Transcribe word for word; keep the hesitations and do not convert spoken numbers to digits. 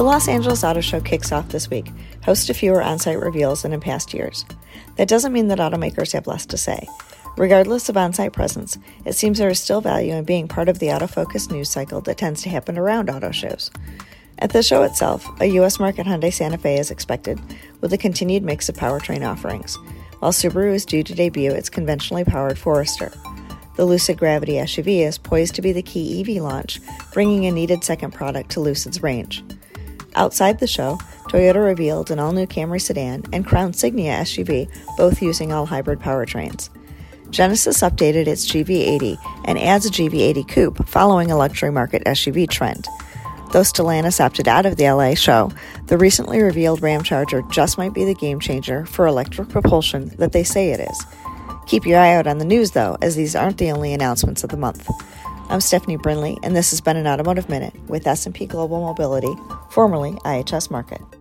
The Los Angeles Auto Show kicks off this week. Hosts to fewer on-site reveals than in past years. That doesn't mean that automakers have less to say. Regardless of on-site presence, it seems there is still value in being part of the auto-focused news cycle that tends to happen around auto shows. At the show itself, a U S market Hyundai Santa Fe is expected, with a continued mix of powertrain offerings, while Subaru is due to debut its conventionally powered Forester. The Lucid Gravity S U V is poised to be the key E V launch, bringing a needed second product to Lucid's range. Outside the show, Toyota revealed an all-new Camry sedan and Crown Signia S U V, both using all-hybrid powertrains. Genesis updated its G V eighty and adds a G V eighty coupe following a luxury market S U V trend. Though Stellantis opted out of the L A show, the recently revealed Ram Charger just might be the game-changer for electric propulsion that they say it is. Keep your eye out on the news, though, as these aren't the only announcements of the month. I'm Stephanie Brindley, and this has been an Automotive Minute with S and P Global Mobility, formerly I H S Markit.